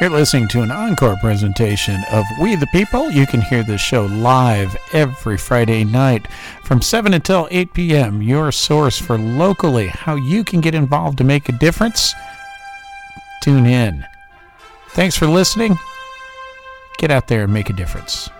You're listening to an encore presentation of We The People. You can hear this show live every Friday night from 7 until 8 p.m. Your source for locally how you can get involved to make a difference. Tune in. Thanks for listening. Get out there and make a difference.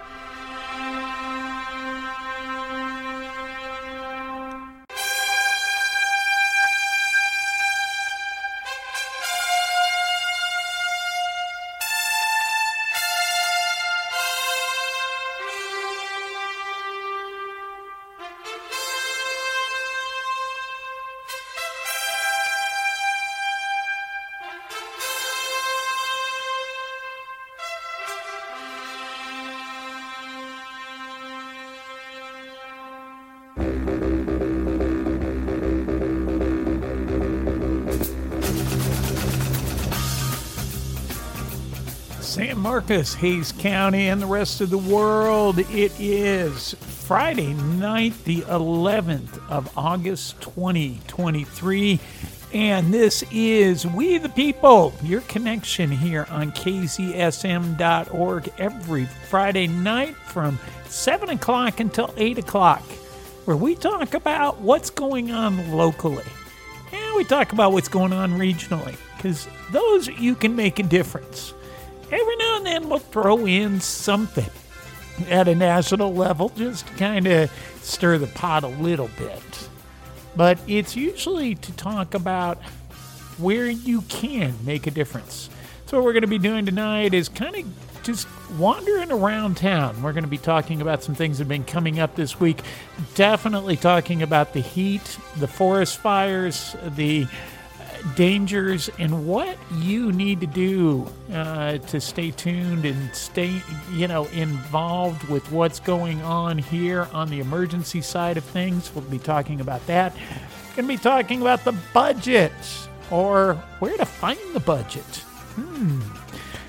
Hays County and the rest of the world. It is Friday night, the 11th of August, 2023, and this is We the People, your connection here on KZSM.org every Friday night from 7 o'clock until 8 o'clock, where we talk about what's going on locally, and we talk about what's going on regionally, because those you can make a difference. Every now and then we'll throw in something at a national level just to kind of stir the pot a little bit. But it's usually to talk about where you can make a difference. So what we're going to be doing tonight is kind of just wandering around town. We're going to be talking about some things that have been coming up this week. Definitely talking about the heat, the forest fires, the dangers, and what you need to do to stay tuned and stay, involved with what's going on here on the emergency side of things. We'll be talking about that. We're going to be talking about the budget, or where to find the budget.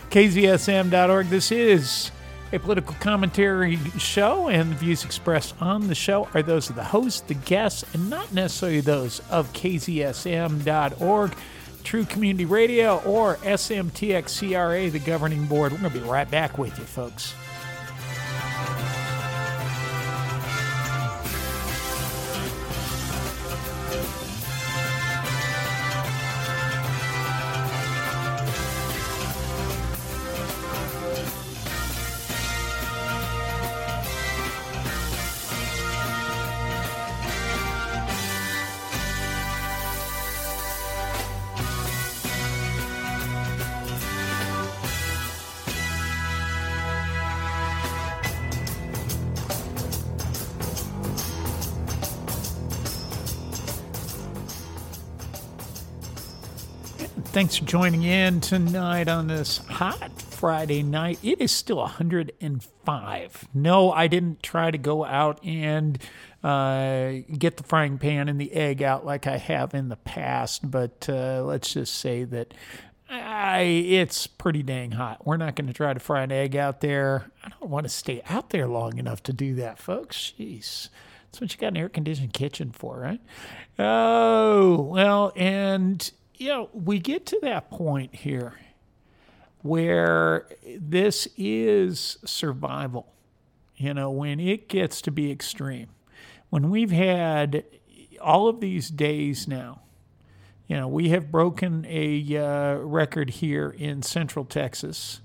KZSM.org. This is a political commentary show, and the views expressed on the show are those of the host, the guests, and not necessarily those of KZSM.org, True Community Radio, or SMTX CRA, the governing board. We're going to be right back with you, folks. Thanks for joining in tonight on this hot Friday night. It is still 105. No, I didn't try to go out and get the frying pan and the egg out like I have in the past, but let's just say that it's pretty dang hot. We're not going to try to fry an egg out there. I don't want to stay out there long enough to do that, folks. Jeez. That's what you got an air-conditioned kitchen for, right? Oh, well, and we get to that point here where this is survival, when it gets to be extreme. When we've had all of these days now, we have broken a record here in Central Texas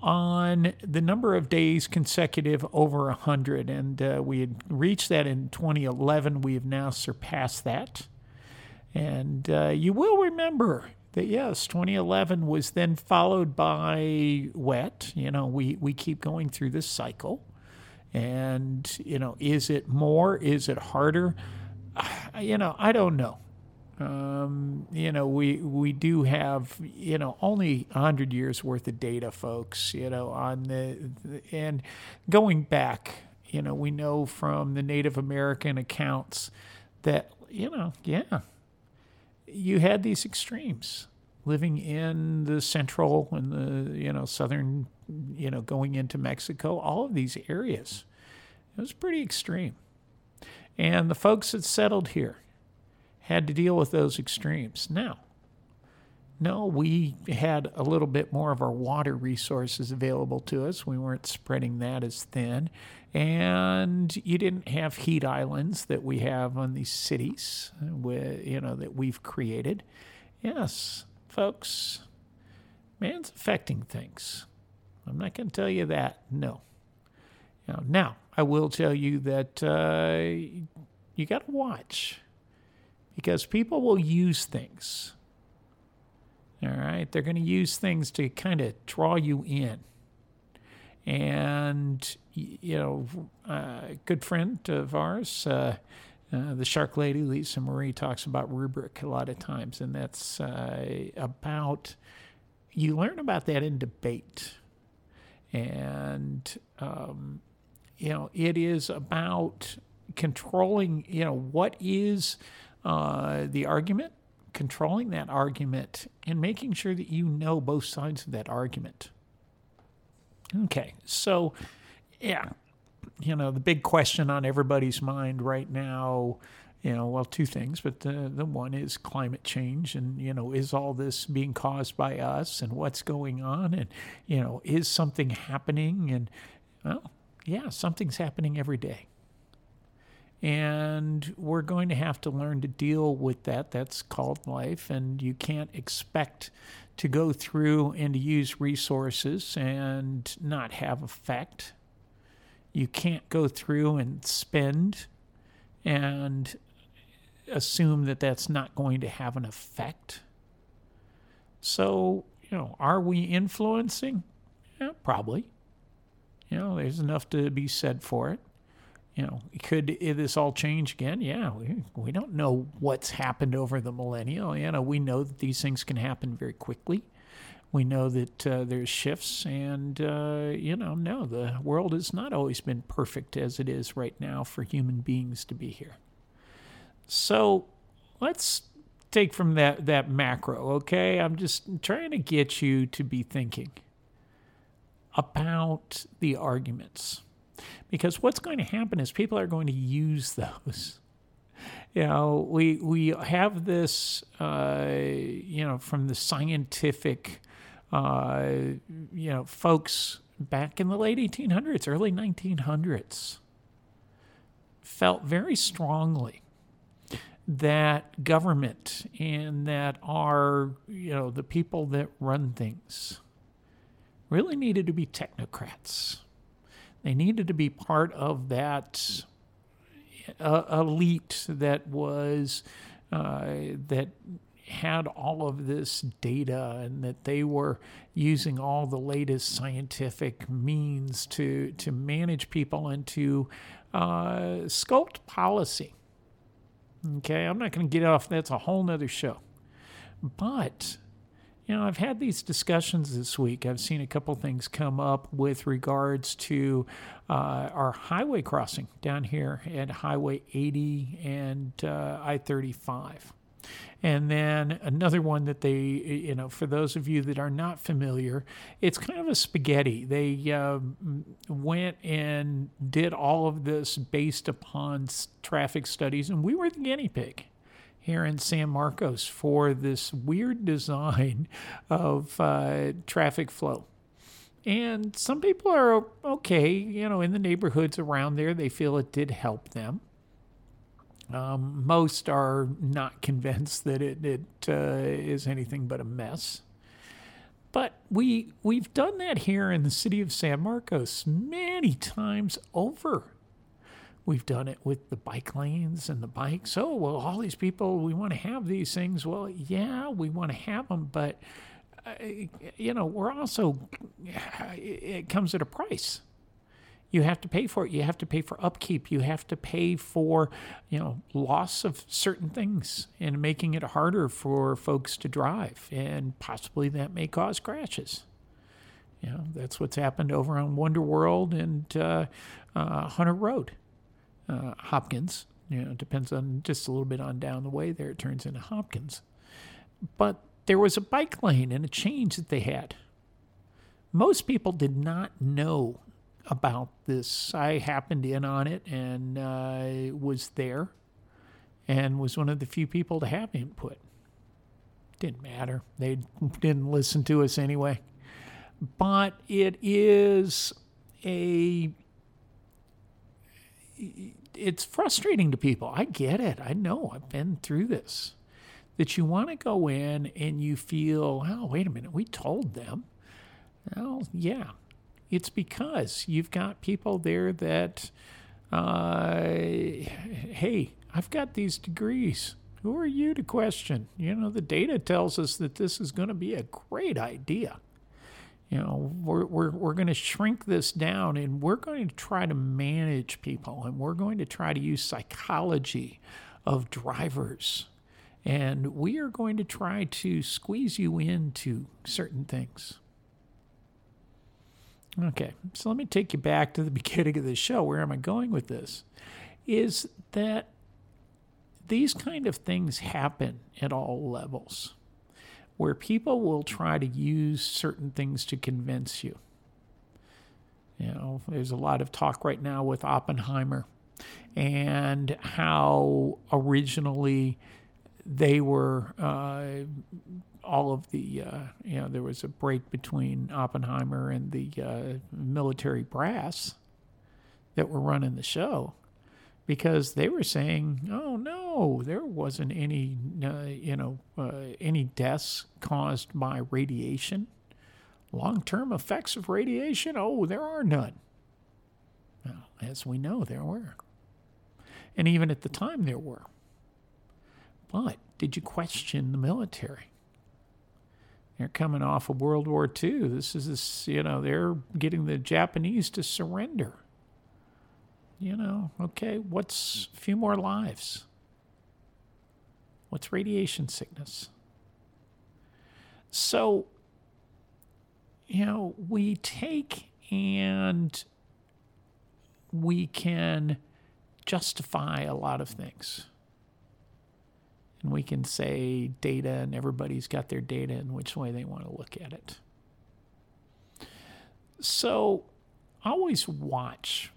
on the number of days consecutive over 100, and we had reached that in 2011. We have now surpassed that. And you will remember that, yes, 2011 was then followed by wet. We keep going through this cycle. And, is it more? Is it harder? I don't know. We do have, only 100 years worth of data, folks, on and going back, we know from the Native American accounts that, you had these extremes living in the central and the, southern, going into Mexico, all of these areas. It was pretty extreme. And the folks that settled here had to deal with those extremes. Now, No, we had a little bit more of our water resources available to us. We weren't spreading that as thin. And you didn't have heat islands that we have on these cities, you know, that we've created. Yes, folks, man's affecting things. I'm not going to tell you that, no. Now, I will tell you that you got to watch because people will use things. All right, they're going to use things to kind of draw you in. And, you know, a good friend of ours, the shark lady, Lisa Marie, talks about rubric a lot of times. And that's about, you learn about that in debate. And, you know, it is about controlling, you know, what is the argument, controlling that argument and making sure that you know both sides of that argument. Okay, so, yeah, you know, the big question on everybody's mind right now, you know, well, two things, but the one is climate change and, you know, is all this being caused by us and what's going on and, you know, is something happening? And, well, yeah, something's happening every day. And we're going to have to learn to deal with that. That's called life. And you can't expect to go through and to use resources and not have effect. You can't go through and spend and assume that that's not going to have an effect. So, you know, are we influencing? Yeah, probably. You know, there's enough to be said for it. You know, could this all change again? Yeah, we don't know what's happened over the millennia. You know, we know that these things can happen very quickly. We know that there's shifts and, you know, no, the world has not always been perfect as it is right now for human beings to be here. So let's take from that macro, okay? I'm just trying to get you to be thinking about the arguments. Because what's going to happen is people are going to use those. You know, we have this, you know, from the scientific, you know, folks back in the late 1800s, early 1900s, felt very strongly that government and that our, you know, the people that run things really needed to be technocrats. They needed to be part of that elite that was that had all of this data and that they were using all the latest scientific means to manage people and to sculpt policy. Okay, I'm not going to get off. That's a whole nother show. But you know, I've had these discussions this week. I've seen a couple things come up with regards to our highway crossing down here at Highway 80 and I-35. And then another one that they, you know, for those of you that are not familiar, it's kind of a spaghetti. They went and did all of this based upon traffic studies, and we were the guinea pig here in San Marcos for this weird design of traffic flow. And some people are okay, you know, in the neighborhoods around there, they feel it did help them. Most are not convinced that it is anything but a mess. But we've done that here in the city of San Marcos many times over. We've done it with the bike lanes and the bikes. Oh, well, all these people, we want to have these things. Well, yeah, we want to have them, but, you know, we're also, it comes at a price. You have to pay for it. You have to pay for upkeep. You have to pay for, you know, loss of certain things and making it harder for folks to drive. And possibly that may cause crashes. You know, that's what's happened over on Wonder World and Hunter Road. Hopkins, you know, depends on just a little bit on down the way there, it turns into Hopkins. But there was a bike lane and a change that they had. Most people did not know about this. I happened in on it and was there and was one of the few people to have input. Didn't matter. They didn't listen to us anyway. But it is it's frustrating to people. I get it. I know. I've been through this. That you want to go in and you feel, oh, wait a minute, we told them. Well, yeah. It's because you've got people there that, hey, I've got these degrees. Who are you to question? You know, the data tells us that this is going to be a great idea. You know, we're going to shrink this down, and we're going to try to manage people, and we're going to try to use psychology of drivers. And we are going to try to squeeze you into certain things. Okay, so let me take you back to the beginning of the show. Where am I going with this? Is that these kind of things happen at all levels, where people will try to use certain things to convince you. You know, there's a lot of talk right now with Oppenheimer and how originally they were all of the, you know, there was a break between Oppenheimer and the military brass that were running the show, because they were saying, oh, no, there wasn't any, any deaths caused by radiation. Long-term effects of radiation, oh, there are none. Well, as we know, there were. And even at the time, there were. But did you question the military? They're coming off of World War II. This is, you know, they're getting the Japanese to surrender. You know, okay, what's a few more lives? What's radiation sickness? So, you know, we take and we can justify a lot of things. And we can say data, and everybody's got their data and which way they want to look at it. So always watch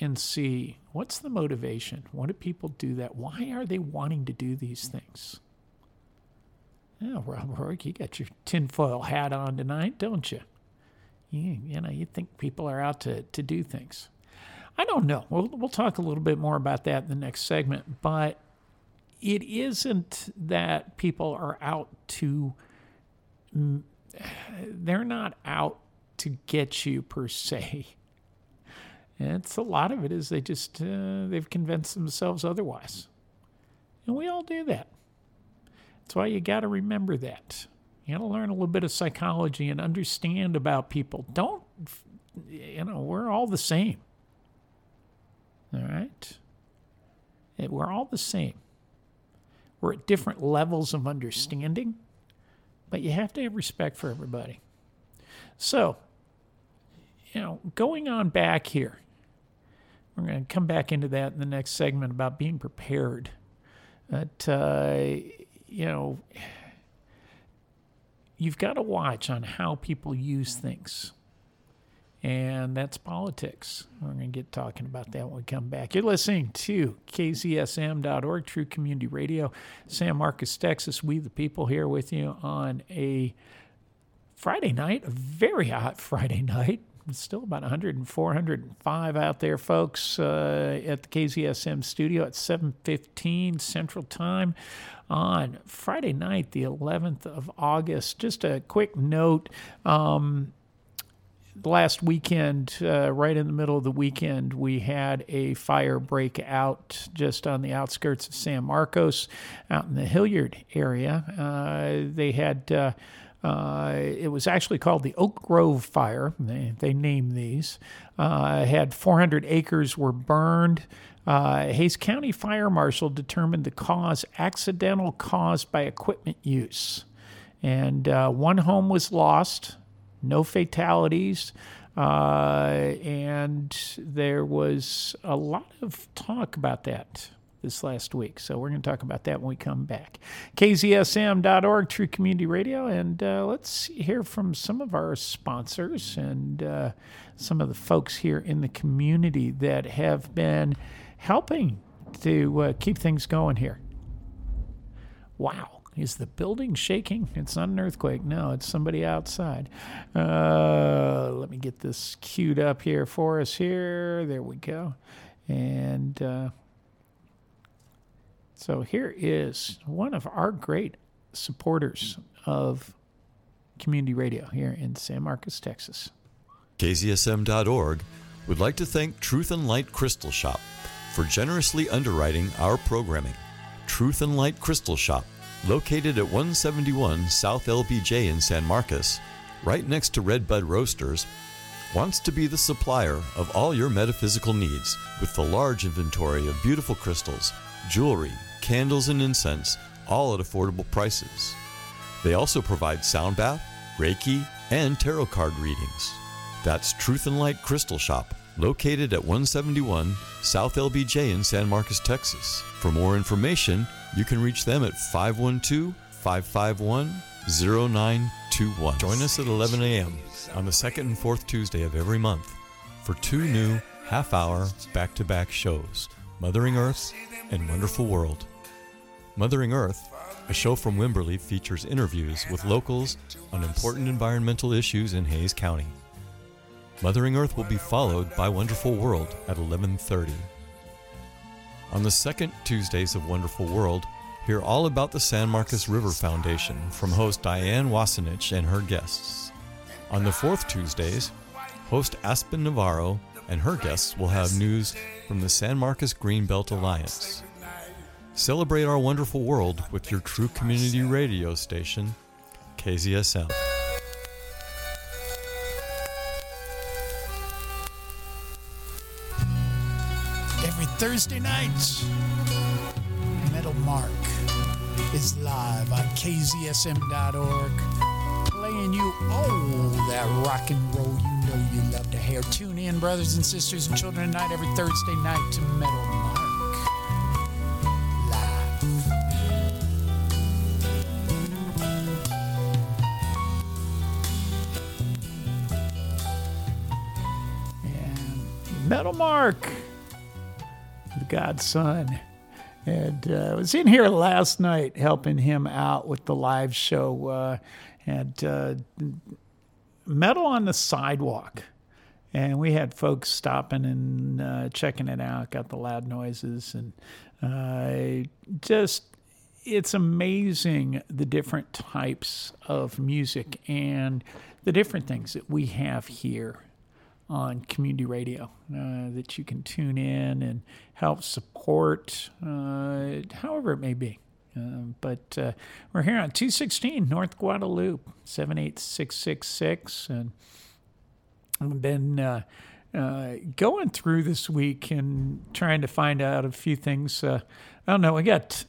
and see what's the motivation. Why do people do that? Why are they wanting to do these things? Well, Rob Roark, you got your tinfoil hat on tonight, don't you? You know, you think people are out to do things. I don't know. We'll talk a little bit more about that in the next segment, but it isn't that people are out to, they're not out to get you per se. It's a lot of it is they just, they've convinced themselves otherwise. And we all do that. That's why you got to remember that. You got to learn a little bit of psychology and understand about people. Don't, you know, we're all the same. All right? We're all the same. We're at different levels of understanding, but you have to have respect for everybody. So, you know, going on back here, we're going to come back into that in the next segment about being prepared. But, you know, you've got to watch on how people use things. And that's politics. We're going to get talking about that when we come back. You're listening to KZSM.org, True Community Radio, San Marcos, Texas. We the People here with you on a Friday night, a very hot Friday night. It's still about 104, 105 out there, folks, at the KZSM studio at 7:15 Central Time on Friday night, the 11th of August. Just a quick note. Last weekend, right in the middle of the weekend, we had a fire break out just on the outskirts of San Marcos, out in the Hilliard area. They had, it was actually called the Oak Grove Fire. They named these. Had 400 acres were burned. Hays County Fire Marshal determined the cause accidental caused by equipment use. And one home was lost. No fatalities, and there was a lot of talk about that this last week. So we're going to talk about that when we come back. KZSM.org, True Community Radio, and let's hear from some of our sponsors and some of the folks here in the community that have been helping to keep things going here. Wow. Is the building shaking? It's not an earthquake. No, it's somebody outside. Let me get this queued up here for us here. There we go. And so here is one of our great supporters of community radio here in San Marcos, Texas. KZSM.org would like to thank Truth and Light Crystal Shop for generously underwriting our programming. Truth and Light Crystal Shop, located at 171 South LBJ in San Marcos, right next to Red Bud Roasters, wants to be the supplier of all your metaphysical needs with the large inventory of beautiful crystals, jewelry, candles, and incense, all at affordable prices. They also provide sound bath, Reiki, and tarot card readings. That's Truth and Light Crystal Shop, located at 171 South LBJ in San Marcos, Texas. For more information, you can reach them at 512-551-0921. Join us at 11 a.m. on the second and fourth Tuesday of every month for two new half-hour back-to-back shows, Mothering Earth and Wonderful World. Mothering Earth, a show from Wimberley, features interviews with locals on important environmental issues in Hays County. Mothering Earth will be followed by Wonderful World at 11:30. On the second Tuesdays of Wonderful World, hear all about the San Marcos River Foundation from host Diane Wassenich and her guests. On the fourth Tuesdays, host Aspen Navarro and her guests will have news from the San Marcos Greenbelt Alliance. Celebrate our wonderful world with your true community radio station, KZSM. Thursday nights, Metal Mark is live on KZSM.org, playing you all that rock and roll you know you love to hear. Tune in, brothers and sisters and children, tonight, every Thursday night to Metal Mark. Live. And Metal Mark, God's son. And I was in here last night helping him out with the live show. And Metal on the Sidewalk. And we had folks stopping and checking it out, got the loud noises. And it's amazing the different types of music and the different things that we have here on community radio that you can tune in and help support, however it may be. But we're here on 216 North Guadalupe, 78666. And I've been going through this week and trying to find out a few things. I don't know. I got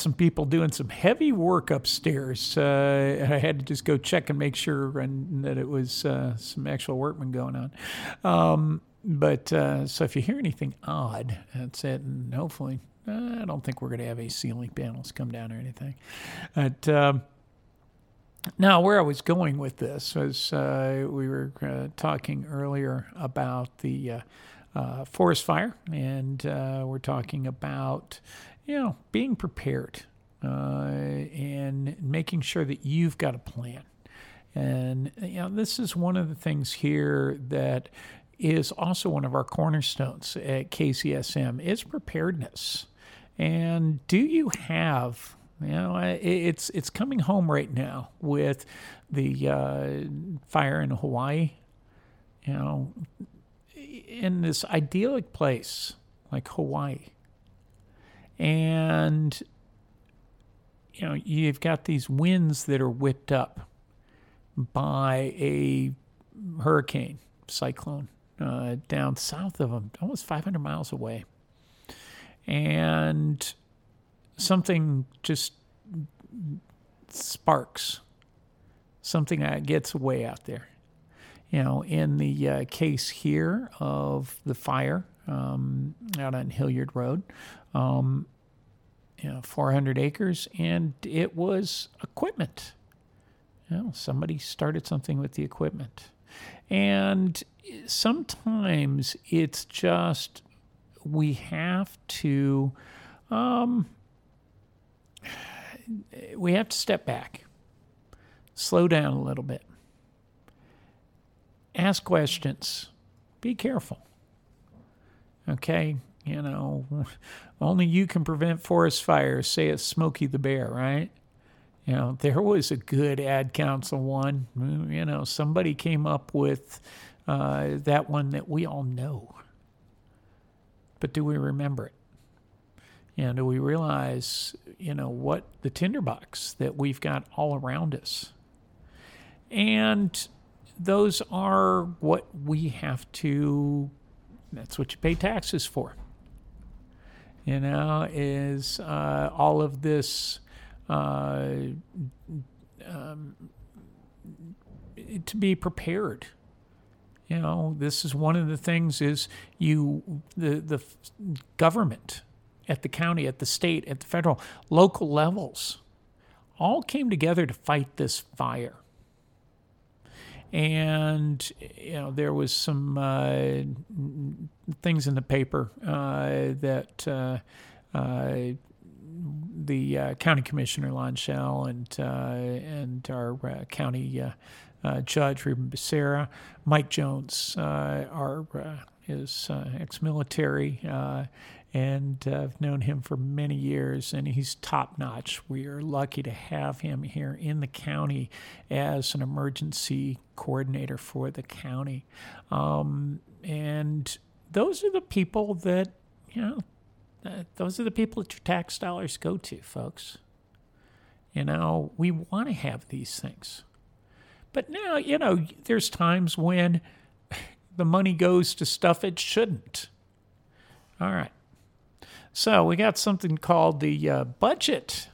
some people doing some heavy work upstairs. I had to just go check and make sure and that it was some actual workmen going on. But so if you hear anything odd, that's it. And hopefully, I don't think we're going to have AC link panels come down or anything. But now, where I was going with this was we were talking earlier about the forest fire, and we're talking about being prepared and making sure that you've got a plan. And this is one of the things here that is also one of our cornerstones at KCSM is preparedness. And do you have, it's coming home right now with the fire in Hawaii, in this idyllic place like Hawaii. And, you've got these winds that are whipped up by a hurricane, cyclone, down south of them, almost 500 miles away. And something just sparks, something that gets away out there. In the case here of the fire out on Hilliard Road, 400 acres, and it was equipment. Somebody started something with the equipment. And sometimes it's just we have to we have to step back, slow down a little bit, ask questions, be careful. Okay, you know, only you can prevent forest fires, say it's Smokey the Bear, right? You know, there was a good ad council one. You know, somebody came up with that one that we all know. But do we remember it? You know, do we realize, you know, what the tinderbox that we've got all around us? And those are what we have to, that's what you pay taxes for. You know, is all of this... to be prepared. You know, this is one of the things is the government at the county, at the state, at the federal, local levels all came together to fight this fire. And, you know, there was some things in the paper that the county commissioner Lanchell and our county judge Ruben Becerra, Mike Jones, is ex-military, and I've known him for many years, and he's top notch. We are lucky to have him here in the county as an emergency coordinator for the county, and those are the people that, you know. Those are the people that your tax dollars go to, folks. You know, we want to have these things. But now, you know, there's times when the money goes to stuff it shouldn't. All right. So we got something called the budget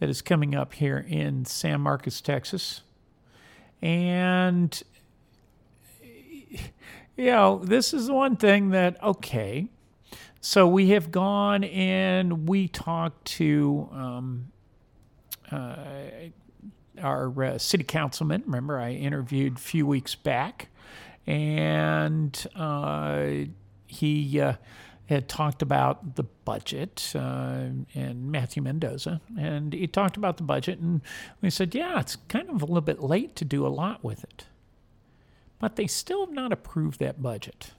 that is coming up here in San Marcos, Texas. And, you know, this is one thing that, okay, so we have gone and we talked to our city councilman. Remember, I interviewed a few weeks back, and he had talked about the budget, and Matthew Mendoza. And he talked about the budget, and we said, yeah, it's kind of a little bit late to do a lot with it. But they still have not approved that budget.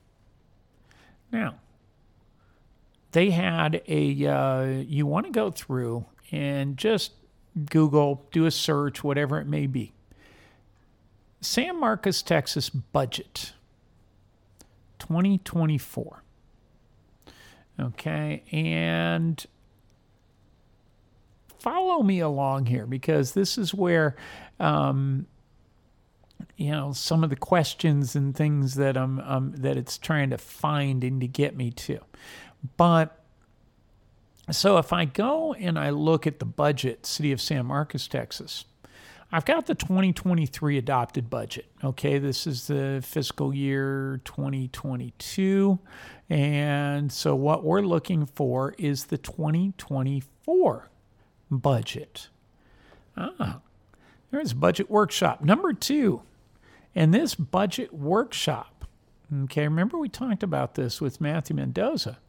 Now, they had a, you want to go through and just Google, do a search, whatever it may be. San Marcos, Texas budget, 2024. Okay, and follow me along here, because this is where, you know, some of the questions and things that I'm, that it's trying to find and to get me to. But so if I go and I look at the budget, City of San Marcos, Texas, I've got the 2023 adopted budget. Okay, this is the fiscal year 2022. And so what we're looking for is the 2024 budget. Ah, there's budget workshop number 2. And this budget workshop, okay, remember we talked about this with Matthew Mendoza,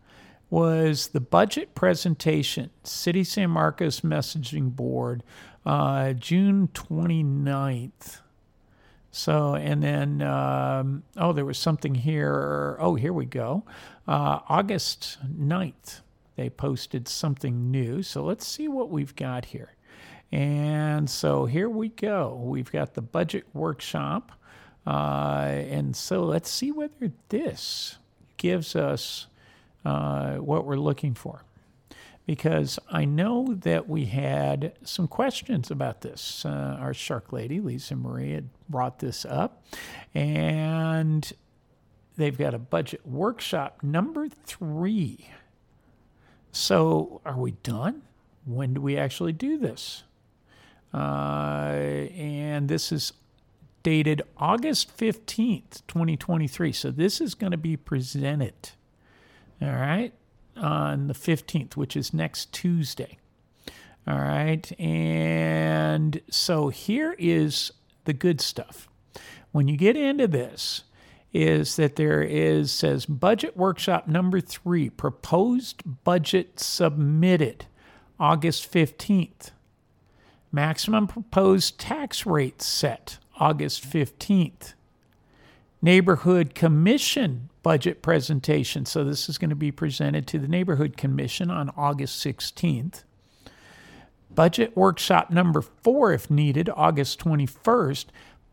was the budget presentation, City San Marcos Messaging Board, June 29th. So, and then, there was something here. Oh, here we go. August 9th, they posted something new. So let's see what we've got here. And so here we go. We've got the budget workshop. And so let's see whether this gives us what we're looking for, because I know that we had some questions about this. Our shark lady, Lisa Marie, had brought this up, and they've got a budget workshop number 3. So are we done? When do we actually do this? And this is dated August 15th, 2023. So this is going to be presented. All right, on the 15th, which is next Tuesday. All right, and so here is the good stuff. When you get into this, is that there is, says budget workshop number 3, proposed budget submitted August 15th. Maximum proposed tax rate set August 15th. Neighborhood Commission budget presentation. So this is going to be presented to the Neighborhood Commission on August 16th. Budget workshop number 4, if needed, August 21st.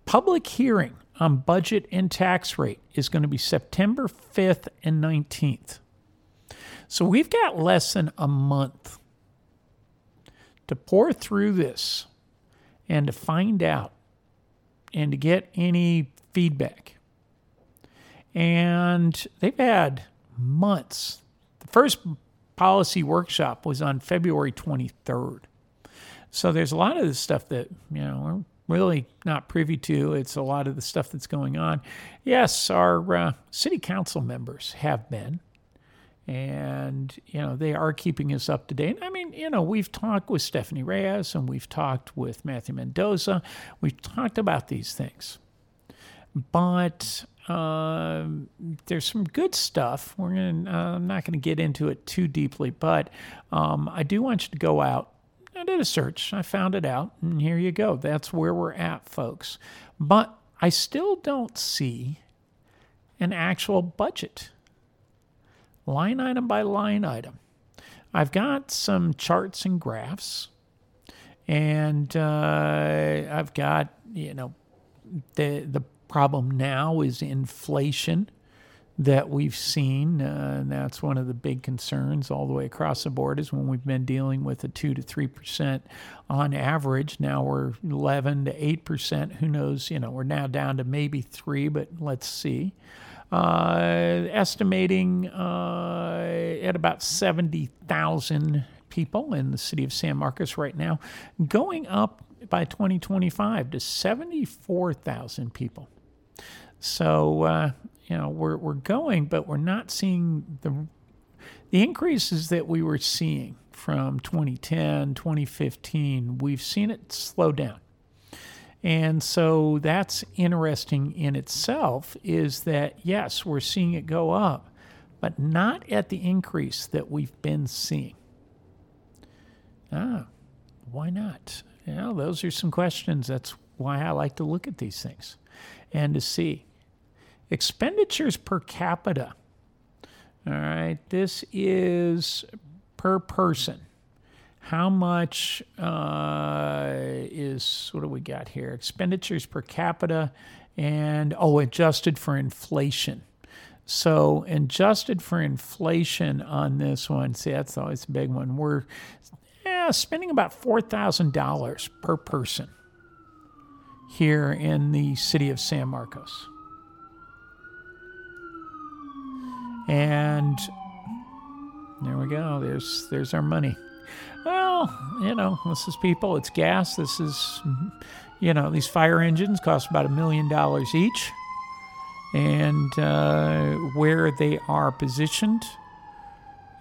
Public hearing on budget and tax rate is going to be September 5th and 19th. So we've got less than a month to pour through this and to find out and to get any feedback. And they've had months. The first policy workshop was on February 23rd. So there's a lot of this stuff that, you know, we're really not privy to. It's a lot of the stuff that's going on. Yes, our city council members have been. And, you know, they are keeping us up to date. I mean, you know, we've talked with Stephanie Reyes and we've talked with Matthew Mendoza. We've talked about these things. But there's some good stuff. I'm not going to get into it too deeply, but I do want you to go out. I did a search. I found it out, and here you go. That's where we're at, folks. But I still don't see an actual budget, line item by line item. I've got some charts and graphs, and I've got, you know, the problem now is inflation that we've seen, and that's one of the big concerns all the way across the board is when we've been dealing with a 2 to 3% on average. Now we're 11 to 8%. Who knows? You know, we're now down to maybe 3, but let's see. Estimating at about 70,000 people in the city of San Marcos right now, going up by 2025 to 74,000 people. So, you know, we're going, but we're not seeing the increases that we were seeing from 2010, 2015. We've seen it slow down. And so that's interesting in itself, is that, yes, we're seeing it go up, but not at the increase that we've been seeing. Why not? You know, those are some questions. That's why I like to look at these things and to see. Expenditures per capita. All right, this is per person. How much is, what do we got here? Expenditures per capita and, adjusted for inflation. So adjusted for inflation on this one. See, that's always a big one. We're spending about $4,000 per person here in the city of San Marcos. And there we go. There's our money. Well, you know, this is people. It's gas. This is, you know, these fire engines cost about $1 million each. And where they are positioned,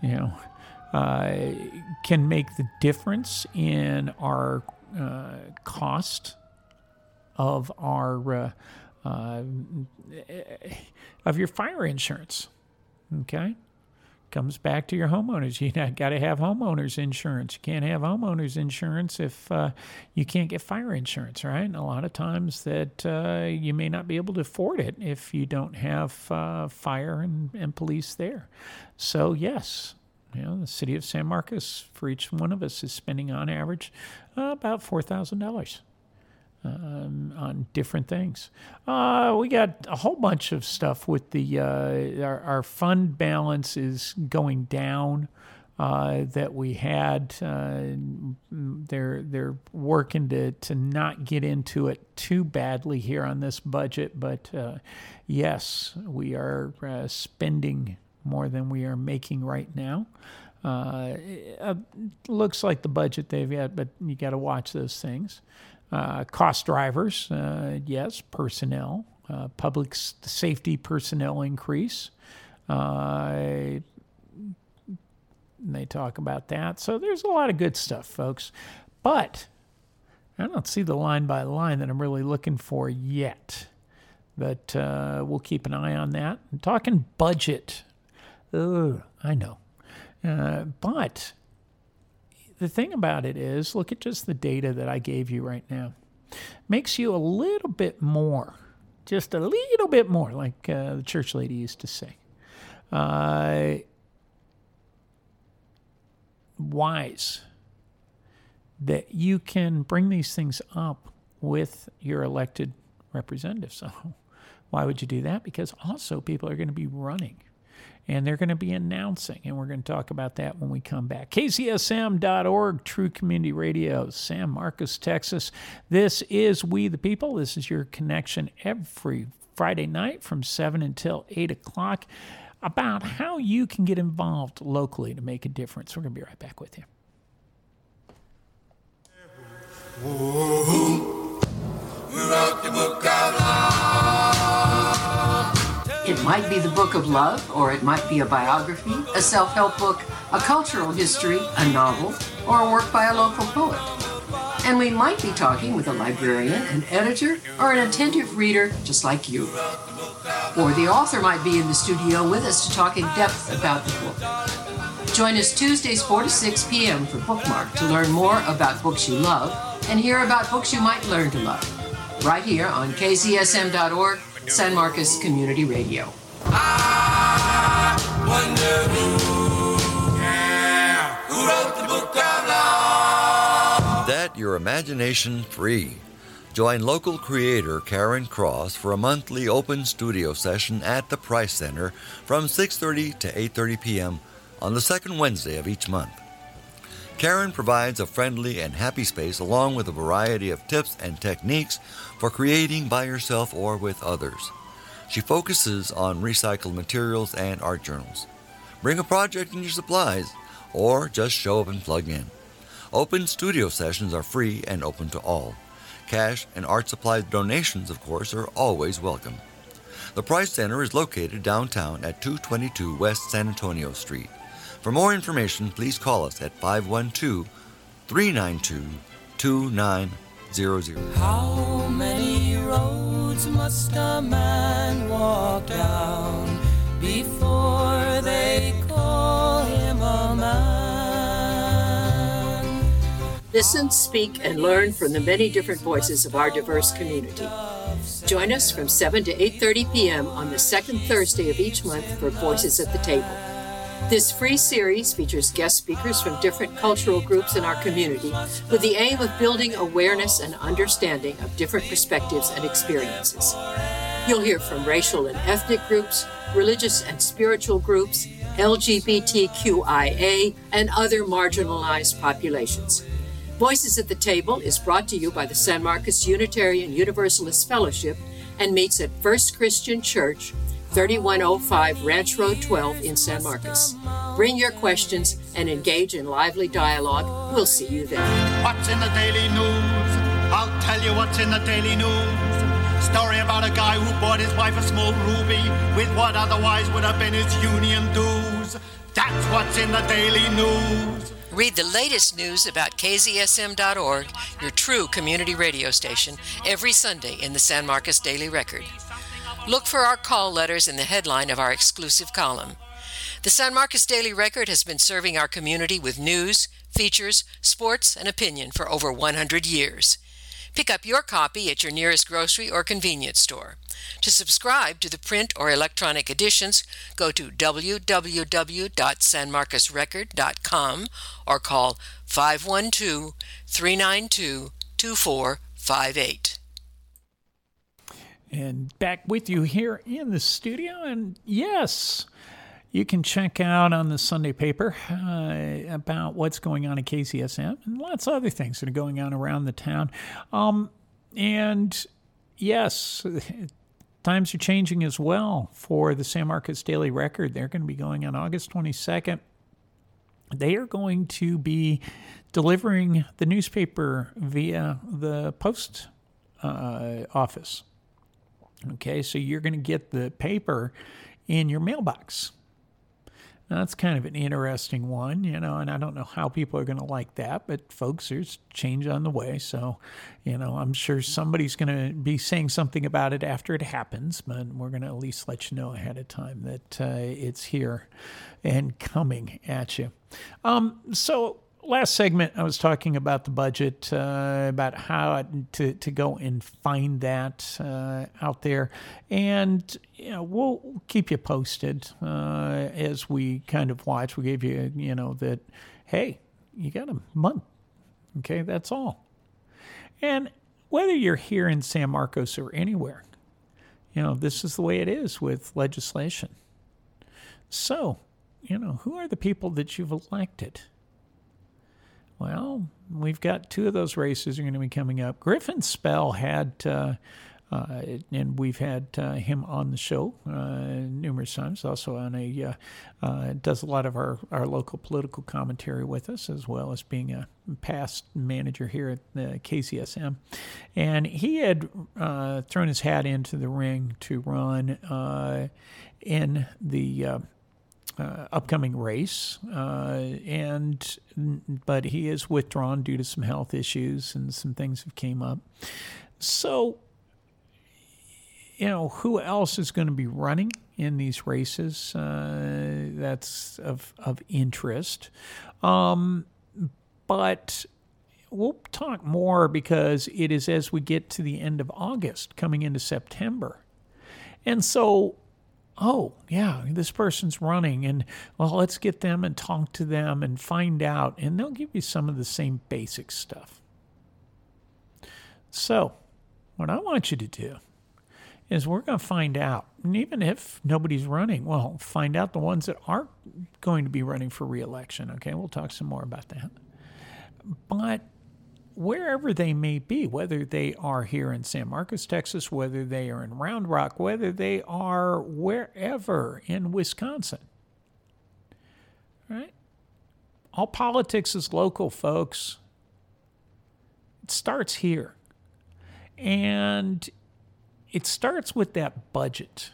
you know, can make the difference in our cost of our of your fire insurance. Okay, comes back to your homeowners. You got to have homeowners insurance. You can't have homeowners insurance if you can't get fire insurance, right? And a lot of times that you may not be able to afford it if you don't have fire and police there. So yes, you know, the city of San Marcos for each one of us is spending on average about $4,000. On different things. We got a whole bunch of stuff with the our fund balance is going down that we had. They're working to not get into it too badly here on this budget, but yes, we are spending more than we are making right now. Looks like the budget they've got, but you got to watch those things. Cost drivers, yes, personnel, public safety personnel increase. They talk about that. So there's a lot of good stuff, folks. But I don't see the line by line that I'm really looking for yet. But we'll keep an eye on that. I'm talking budget. I know. But the thing about it is, look at just the data that I gave you right now. Makes you a little bit more, just a little bit more, like the church lady used to say, wise, that you can bring these things up with your elected representatives. So why would you do that? Because also people are going to be running. And they're going to be announcing, and we're going to talk about that when we come back. KCSM.org, True Community Radio, San Marcos, Texas. This is We the People. This is your connection every Friday night from 7 until 8 o'clock about how you can get involved locally to make a difference. We're going to be right back with you. We wrote the book of love. It might be the book of love, or it might be a biography, a self-help book, a cultural history, a novel, or a work by a local poet. And we might be talking with a librarian, an editor, or an attentive reader just like you. Or the author might be in the studio with us to talk in depth about the book. Join us Tuesdays 4 to 6 p.m. for Bookmark to learn more about books you love and hear about books you might learn to love. Right here on KZSM.org. San Marcos Community Radio. I wonder who wrote the book of love? That your imagination free. Join local creator Karen Cross for a monthly open studio session at the Price Center from 6:30 to 8:30 p.m. on the second Wednesday of each month. Karen provides a friendly and happy space along with a variety of tips and techniques for creating by yourself or with others. She focuses on recycled materials and art journals. Bring a project and your supplies, or just show up and plug in. Open studio sessions are free and open to all. Cash and art supplies donations, of course, are always welcome. The Price Center is located downtown at 222 West San Antonio Street. For more information, please call us at 512-392-2900. How many roads must a man walk down before they call him a man? Listen, speak, and learn from the many different voices of our diverse community. Join us from 7 to 8:30 p.m. on the second Thursday of each month for Voices at the Table. This free series features guest speakers from different cultural groups in our community with the aim of building awareness and understanding of different perspectives and experiences. You'll hear from racial and ethnic groups, religious and spiritual groups, LGBTQIA, and other marginalized populations. Voices at the Table is brought to you by the San Marcos Unitarian Universalist Fellowship and meets at First Christian Church, 3105 Ranch Road 12 in San Marcos. Bring your questions and engage in lively dialogue. We'll see you there. What's in the daily news? I'll tell you what's in the daily news. Story about a guy who bought his wife a small ruby with what otherwise would have been his union dues. That's what's in the daily news. Read the latest news about KZSM.org, your true community radio station, every Sunday in the San Marcos Daily Record. Look for our call letters in the headline of our exclusive column. The San Marcos Daily Record has been serving our community with news, features, sports, and opinion for over 100 years. Pick up your copy at your nearest grocery or convenience store. To subscribe to the print or electronic editions, go to www.sanmarcosrecord.com or call 512-392-2458. And back with you here in the studio. And yes, you can check out on the Sunday paper about what's going on at KCSM and lots of other things that are going on around the town. And yes, times are changing as well for the San Marcos Daily Record. They're going to be going on August 22nd. They are going to be delivering the newspaper via the post office. Okay, so you're going to get the paper in your mailbox. Now, that's kind of an interesting one, you know, and I don't know how people are going to like that, but folks, there's change on the way. So, you know, I'm sure somebody's going to be saying something about it after it happens, but we're going to at least let you know ahead of time that it's here and coming at you. So last segment, I was talking about the budget, about how to go and find that out there. And you know, we'll keep you posted as we kind of watch. We gave you, you know, that, hey, you got a month. Okay, that's all. And whether you're here in San Marcos or anywhere, you know, this is the way it is with legislation. So, you know, who are the people that you've elected? Well, we've got two of those races are going to be coming up. Griffin Spell had, and we've had him on the show numerous times, also on a, does a lot of our local political commentary with us, as well as being a past manager here at the KCSM. And he had thrown his hat into the ring to run in the upcoming race, but he is withdrawn due to some health issues and some things have came up. So, you know, who else is going to be running in these races? That's of interest, but we'll talk more because it is as we get to the end of August, coming into September, and so. Oh, yeah, this person's running, and, well, let's get them and talk to them and find out, and they'll give you some of the same basic stuff. So what I want you to do is we're going to find out, and even if nobody's running, well, find out the ones that aren't going to be running for re-election, okay? We'll talk some more about that. But wherever they may be, whether they are here in San Marcos, Texas, whether they are in Round Rock, whether they are wherever in Wisconsin, right? All politics is local, folks. It starts here. And it starts with that budget.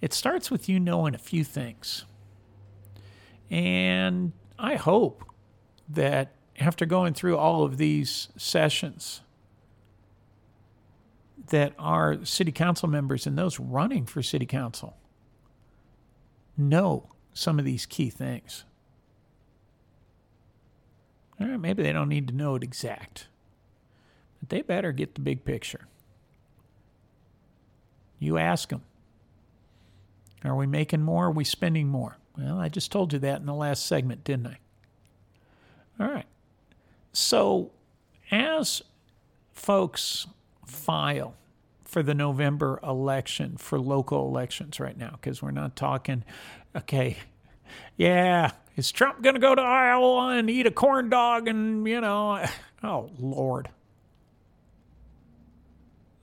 It starts with you knowing a few things. And I hope that after going through all of these sessions, that our city council members and those running for city council know some of these key things. All right, maybe they don't need to know it exact, but they better get the big picture. You ask them, are we making more? Are we spending more? Well, I just told you that in the last segment, didn't I? All right. So as folks file for the November election, for local elections right now, because we're not talking, okay, yeah, is Trump going to go to Iowa and eat a corn dog and, you know, oh, Lord.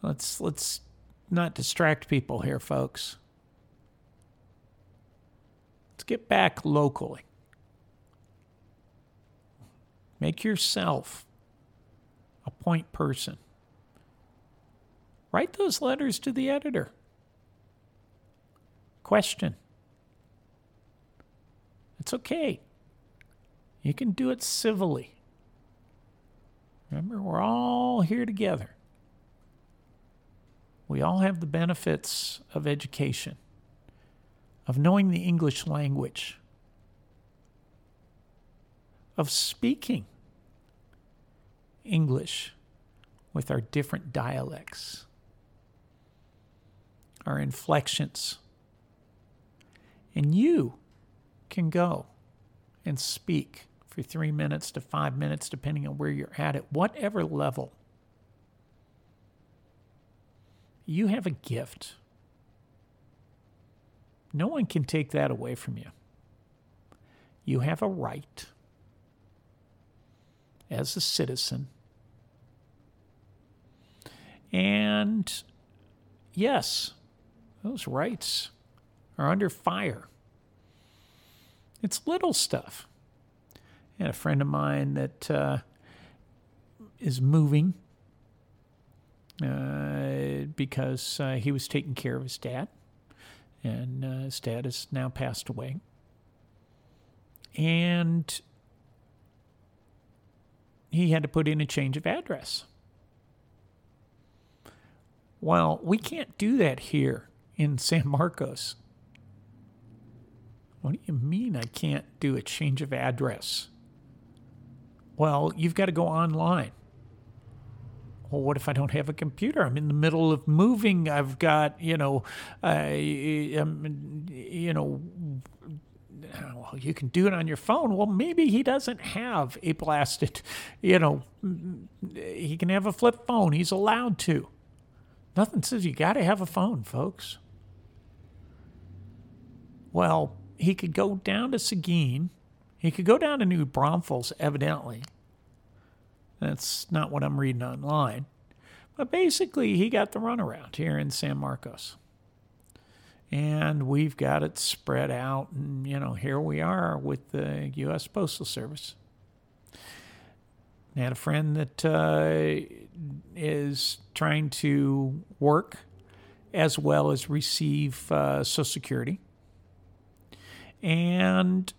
Let's not distract people here, folks. Let's get back locally. Make yourself a point person. Write those letters to the editor. Question. It's okay. You can do it civilly. Remember, we're all here together. We all have the benefits of education, of knowing the English language, of speaking English with our different dialects, our inflections. And you can go and speak for 3 minutes to 5 minutes, depending on where you're at whatever level. You have a gift. No one can take that away from you. You have a right as a citizen. And yes, those rights are under fire. It's little stuff. I had a friend of mine that is moving because he was taking care of his dad, and his dad has now passed away. And he had to put in a change of address. Well, we can't do that here in San Marcos. What do you mean I can't do a change of address? Well, you've got to go online. Well, what if I don't have a computer? I'm in the middle of moving. I've got, well, you can do it on your phone. Well, maybe he doesn't have a blasted, he can have a flip phone. He's allowed to. Nothing says you got to have a phone, folks. Well, he could go down to Seguin. He could go down to New Braunfels, evidently. That's not what I'm reading online. But basically, he got the runaround here in San Marcos. And we've got it spread out. And, here we are with the U.S. Postal Service. I had a friend that is trying to work as well as receive Social Security. And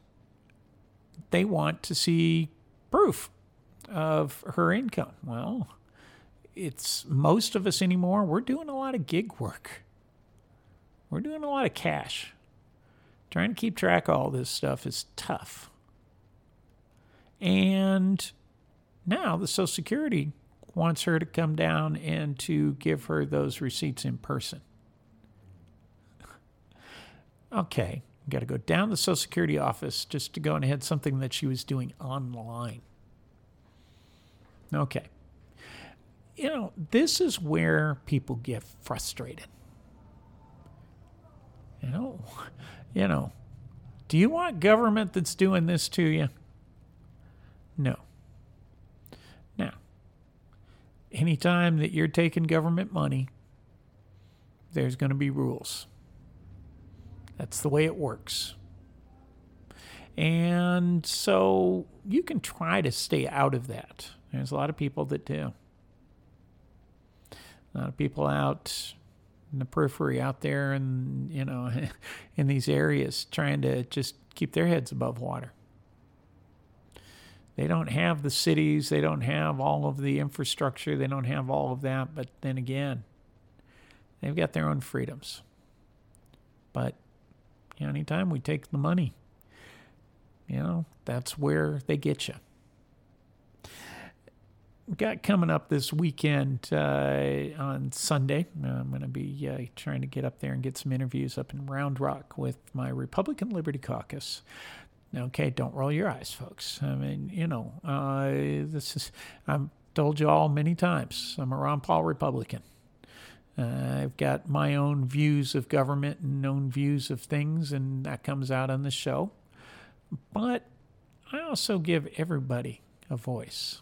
they want to see proof of her income. Well, it's most of us anymore. We're doing a lot of gig work. We're doing a lot of cash. Trying to keep track of all this stuff is tough. And now the Social Security wants her to come down and to give her those receipts in person. Okay, you got to go down to the Social Security office just to go and head something that she was doing online. Okay. This is where people get frustrated. Do you want government that's doing this to you? No. Now, anytime that you're taking government money, there's going to be rules. That's the way it works. And so you can try to stay out of that. There's a lot of people that do. A lot of people out in the periphery out there and, in these areas trying to just keep their heads above water. They don't have the cities. They don't have all of the infrastructure. They don't have all of that. But then again, they've got their own freedoms. But anytime we take the money, that's where they get you. Got coming up this weekend on Sunday. I'm going to be trying to get up there and get some interviews up in Round Rock with my Republican Liberty Caucus. Okay, don't roll your eyes, folks. I mean, I've told you all many times, I'm a Ron Paul Republican. I've got my own views of government and own views of things, and that comes out on the show. But I also give everybody a voice.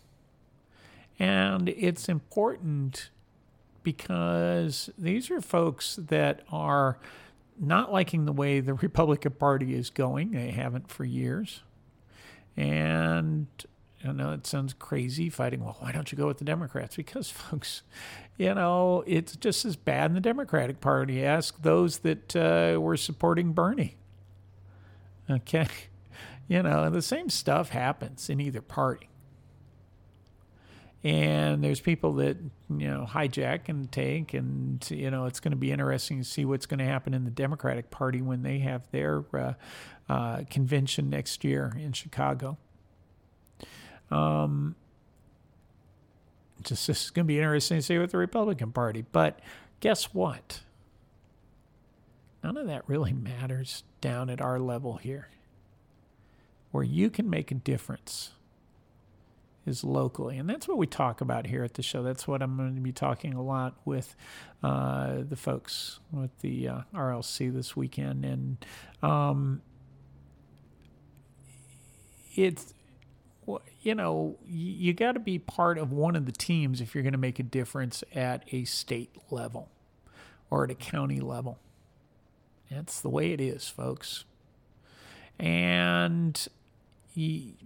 And it's important because these are folks that are not liking the way the Republican Party is going. They haven't for years. And I know it sounds crazy fighting, well, why don't you go with the Democrats? Because, folks, it's just as bad in the Democratic Party. Ask those that were supporting Bernie. Okay? The same stuff happens in either party. And there's people that, hijack and take, and, it's going to be interesting to see what's going to happen in the Democratic Party when they have their convention next year in Chicago. It's going to be interesting to see with the Republican Party. But guess what? None of that really matters down at our level here. Where you can make a difference is locally. And that's what we talk about here at the show. That's what I'm going to be talking a lot with the folks with the RLC this weekend. And it's, you got to be part of one of the teams if you're going to make a difference at a state level or at a county level. That's the way it is, folks. And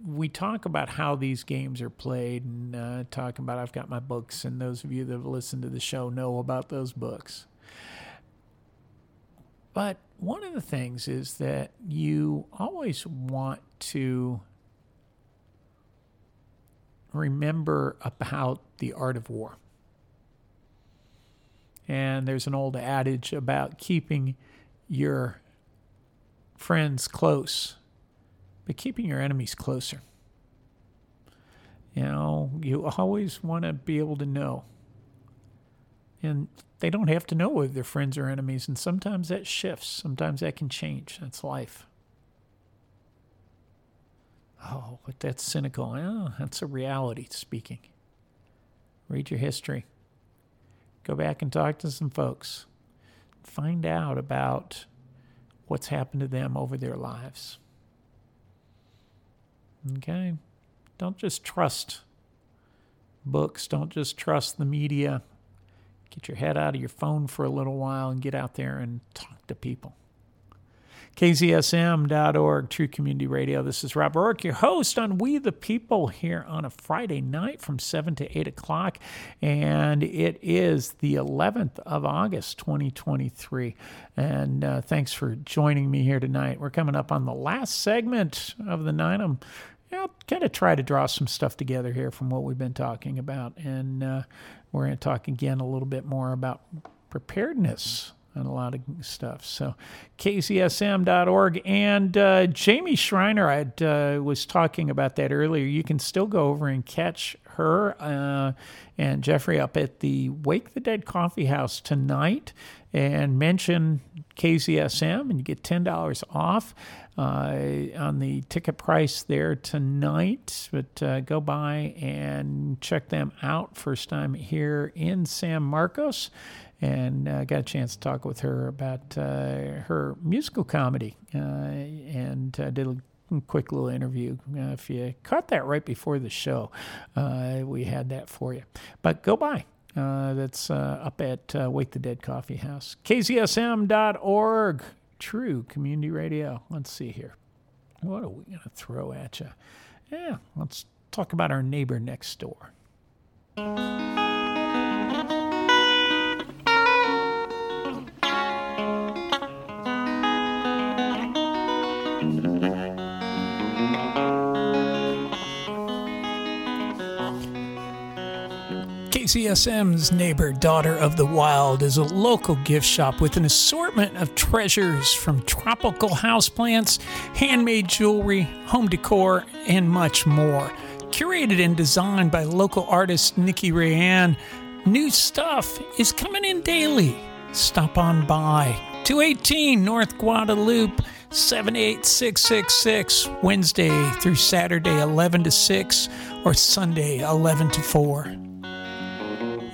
we talk about how these games are played and talk about, I've got my books, and those of you that have listened to the show know about those books. But one of the things is that you always want to remember about the art of war. And there's an old adage about keeping your friends close, but keeping your enemies closer. You know, you always want to be able to know. And they don't have to know whether they're friends or enemies. And sometimes that shifts. Sometimes that can change. That's life. Oh, but that's cynical. Oh, that's a reality speaking. Read your history. Go back and talk to some folks. Find out about what's happened to them over their lives. Okay? Don't just trust books. Don't just trust the media. Get your head out of your phone for a little while and get out there and talk to people. KZSM.org, True Community Radio. This is Rob Roark, your host on We the People here on a Friday night from 7 to 8 o'clock. And it is the 11th of August, 2023. And thanks for joining me here tonight. We're coming up on the last segment of the night. I'll kind of try to draw some stuff together here from what we've been talking about. And we're going to talk again a little bit more about preparedness and a lot of stuff. So KCSM.org. And Jamie Schreiner, I was talking about that earlier. You can still go over and catch her and Jeffrey up at the Wake the Dead Coffee House tonight and mention KZSM, and you get $10 off on the ticket price there tonight. But go by and check them out. First time here in San Marcos. And I got a chance to talk with her about her musical comedy. And did a quick little interview. If you caught that right before the show, we had that for you. But go by. That's up at Wake the Dead Coffee House. KZSM.org, True Community Radio. Let's see here. What are we going to throw at you? Yeah, let's talk about our neighbor next door. KCSM's Neighbor Daughter of the Wild is a local gift shop with an assortment of treasures from tropical houseplants, handmade jewelry, home decor, and much more. Curated and designed by local artist Nikki Rayanne, new stuff is coming in daily. Stop on by. 218 North Guadalupe, 78666, Wednesday through Saturday 11 to 6 or Sunday 11 to 4.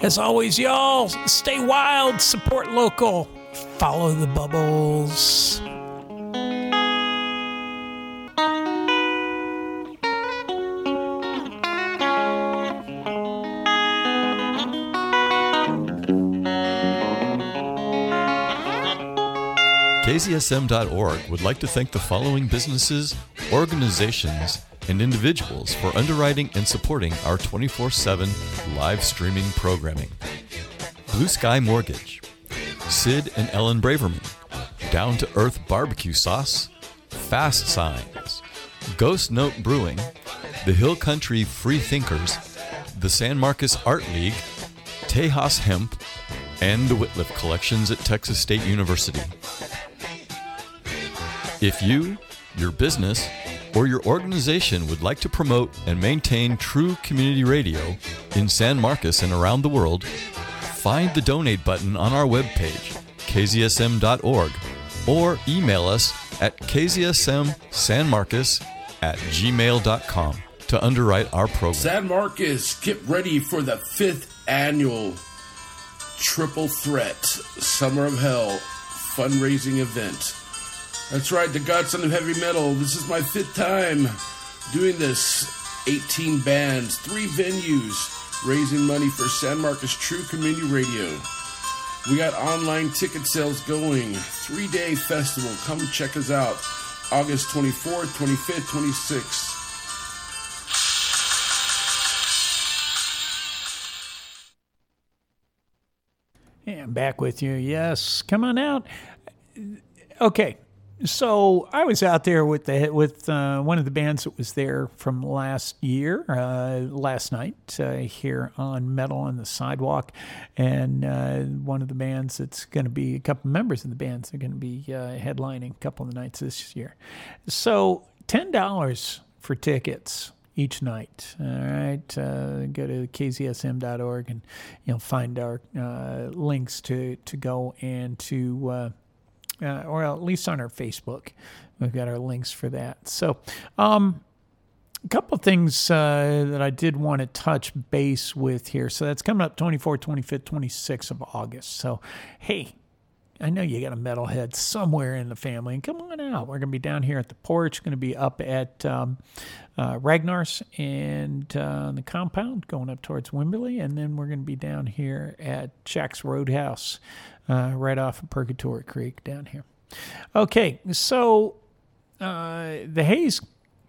As always, y'all, stay wild, support local, follow the bubbles. KZSM.org would like to thank the following businesses, organizations, and individuals for underwriting and supporting our 24/7 live streaming programming. Blue Sky Mortgage, Sid and Ellen Braverman, Down to Earth Barbecue Sauce, Fast Signs, Ghost Note Brewing, The Hill Country Free Thinkers, the San Marcos Art League, Tejas Hemp, and the Whitliff Collections at Texas State University. If you, your business, or your organization would like to promote and maintain True Community Radio in San Marcos and around the world, find the donate button on our webpage, kzsm.org, or email us at kzsmsanmarcos@gmail.com to underwrite our program. San Marcos, get ready for the 5th annual Triple Threat Summer of Hell fundraising event. That's right, the Godson of Heavy Metal. This is my 5th time doing this. 18 bands, 3 venues, raising money for San Marcos True Community Radio. We got online ticket sales going. 3-day festival. Come check us out. August 24th, 25th, 26th. Yeah, I'm back with you. Yes, come on out. Okay. So I was out there with one of the bands that was there from last year, last night here on Metal on the Sidewalk, and one of the bands that's going to be, a couple members of the bands are going to be headlining a couple of the nights this year. So $10 for tickets. each night. All right. Go to kzsm.org and you'll find our links to go and to, or at least on our Facebook, we've got our links for that. So, a couple of things that I did want to touch base with here. So that's coming up 24th, 25th, 26th of August. So, hey, I know you got a metalhead somewhere in the family, and come on out. We're going to be down here at the porch, going to be up at Ragnar's and the compound, going up towards Wimberley, and then we're going to be down here at Jack's Roadhouse, right off of Purgatory Creek down here. Okay, so the Hays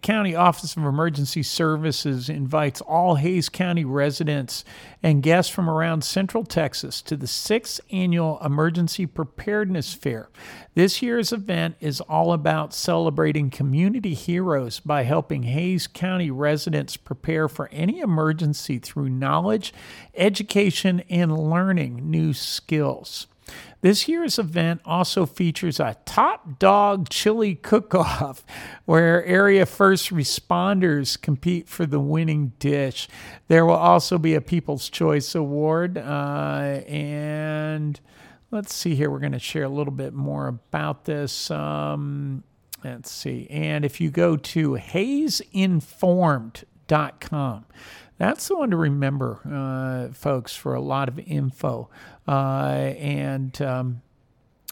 County Office of Emergency Services invites all Hays County residents and guests from around Central Texas to the 6th Annual Emergency Preparedness Fair. This year's event is all about celebrating community heroes by helping Hays County residents prepare for any emergency through knowledge, education, and learning new skills. This year's event also features a top dog chili cook-off where area first responders compete for the winning dish. There will also be a People's Choice Award. And let's see here. We're going to share a little bit more about this. Let's see. And if you go to HaysInformed.com, that's the one to remember, folks, for a lot of info.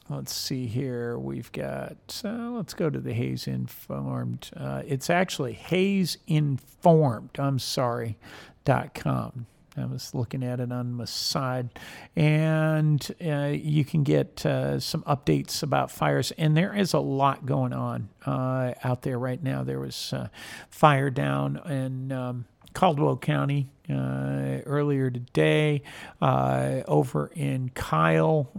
Let's see here. We've got, let's go to the Hays Informed. It's actually HaysInformed, I'm sorry, .com. I was looking at it on my side. And you can get some updates about fires. And there is a lot going on out there right now. There was fire down in Caldwell County earlier today, over in Kyle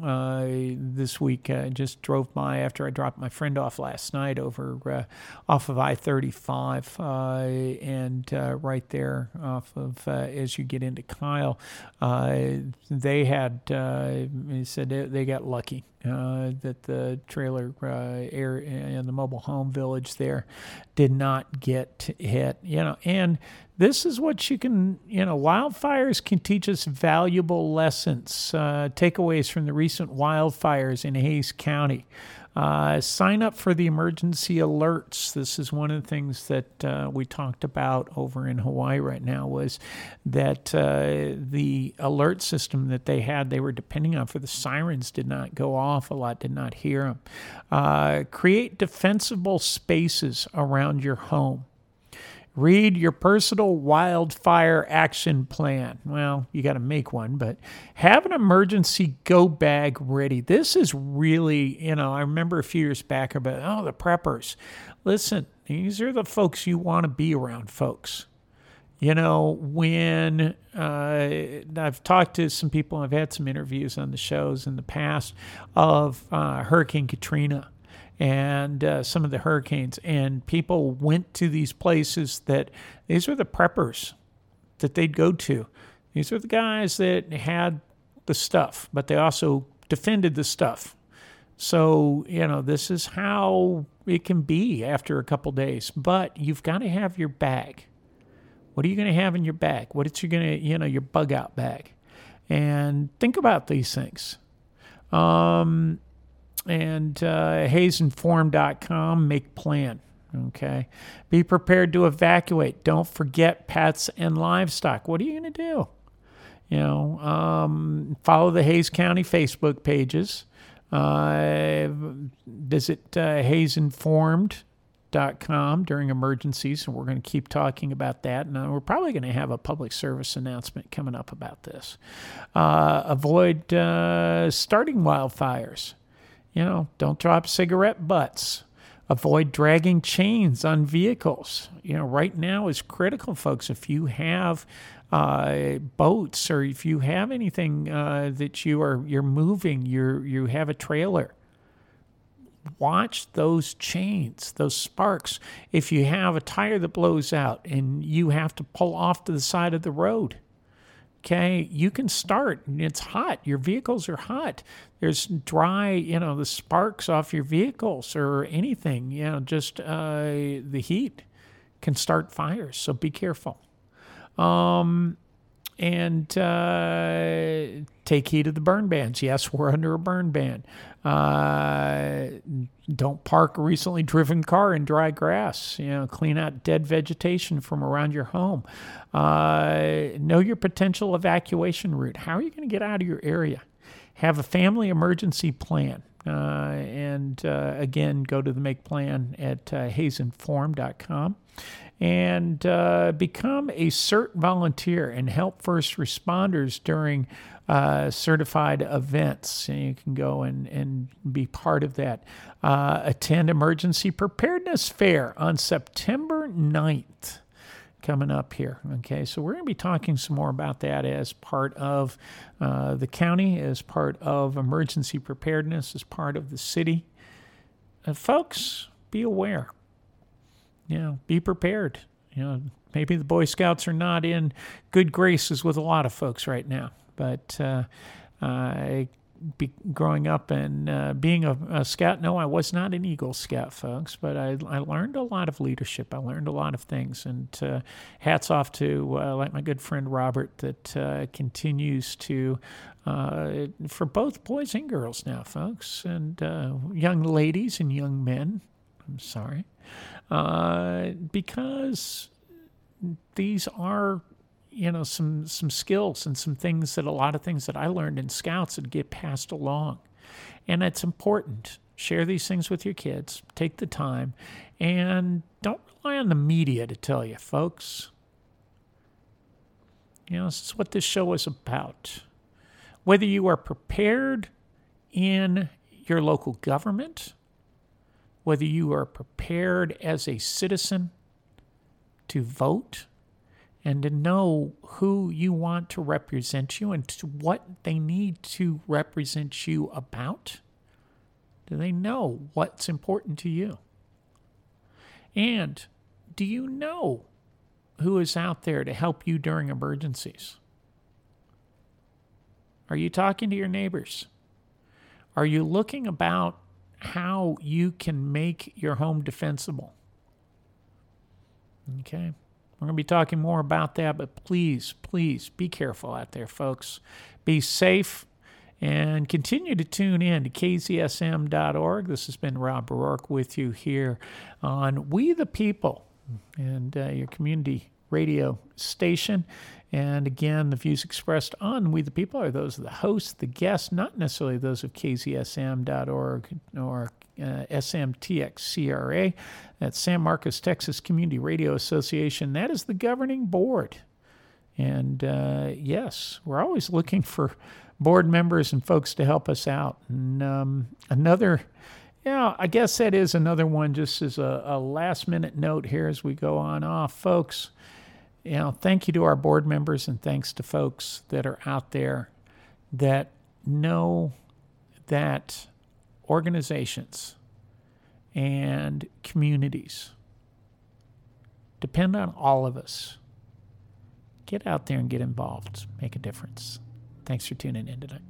this week. I just drove by after I dropped my friend off last night over off of I-35 and right there off of as you get into Kyle. They said they got lucky that the trailer area and the mobile home village there did not get hit. You know, and this is what you can, you know, wildfires can teach us valuable lessons, takeaways from the recent wildfires in Hays County. Sign up for the emergency alerts. This is one of the things that we talked about over in Hawaii right now, was that the alert system that they were depending on for the sirens did not go off a lot, did not hear them. Create defensible spaces around your home. Read your personal wildfire action plan. Well, you got to make one, but have an emergency go bag ready. This is really, you know, I remember a few years back about, the preppers. Listen, these are the folks you want to be around, folks. You know, when I've talked to some people, I've had some interviews on the shows in the past of Hurricane Katrina and some of the hurricanes, and people went to these places that these were the preppers that they'd go to. These were the guys that had the stuff, but they also defended the stuff. So, you know, this is how it can be after a couple days, but you've got to have your bag. What are you going to have in your bag? What are you going to, you know, your bug out bag? And think about these things. And HaysInformed.com, make plan, okay? Be prepared to evacuate. Don't forget pets and livestock. What are you going to do? You know, follow the Hays County Facebook pages. Visit HaysInformed.com during emergencies, and we're going to keep talking about that. And we're probably going to have a public service announcement coming up about this. Avoid starting wildfires. You know, don't drop cigarette butts. Avoid dragging chains on vehicles. You know, right now is critical, folks. If you have boats, or if you have anything that you're moving, you have a trailer, watch those chains, those sparks. If you have a tire that blows out and you have to pull off to the side of the road, okay, you can start. It's hot. Your vehicles are hot. There's dry, you know, the sparks off your vehicles or anything, you know, just the heat can start fires, so be careful. And take heed of the burn bans. Yes, we're under a burn ban. Don't park a recently driven car in dry grass. You know, clean out dead vegetation from around your home. Know your potential evacuation route. How are you going to get out of your area? Have a family emergency plan. And again, go to the Make Plan at HaysInformed.com. And become a CERT volunteer and help first responders during certified events. And you can go and be part of that. Attend Emergency Preparedness Fair on September 9th coming up here. Okay, so we're going to be talking some more about that as part of the county, as part of emergency preparedness, as part of the city. Folks, be aware. You know, be prepared. You know, maybe the Boy Scouts are not in good graces with a lot of folks right now, but growing up and being a Scout, no, I was not an Eagle Scout, folks, but I learned a lot of leadership. I learned a lot of things, and hats off to, like my good friend Robert, that continues to, for both boys and girls now, folks, and young ladies and young men, I'm sorry, because these are, you know, some skills and some things that a lot of things that I learned in Scouts that get passed along. And it's important. Share these things with your kids. Take the time. And don't rely on the media to tell you, folks. You know, this is what this show is about. Whether you are prepared in your local government, whether you are prepared as a citizen to vote and to know who you want to represent you and to what they need to represent you about, do they know what's important to you? And do you know who is out there to help you during emergencies? Are you talking to your neighbors? Are you looking about how you can make your home defensible? Okay. We're going to be talking more about that, but please, please be careful out there, folks. Be safe and continue to tune in to KZSM.org. This has been Rob Roark with you here on We the People and your community radio station. And again, the views expressed on We the People are those of the host, the guest, not necessarily those of KZSM.org or SMTX CRA. That's San Marcos, Texas Community Radio Association. That is the governing board. And yes, we're always looking for board members and folks to help us out. And another... yeah, I guess that is another one, just as a last-minute note here as we go on off. Folks, you know, thank you to our board members and thanks to folks that are out there that know that organizations and communities depend on all of us. Get out there and get involved. Make a difference. Thanks for tuning in tonight.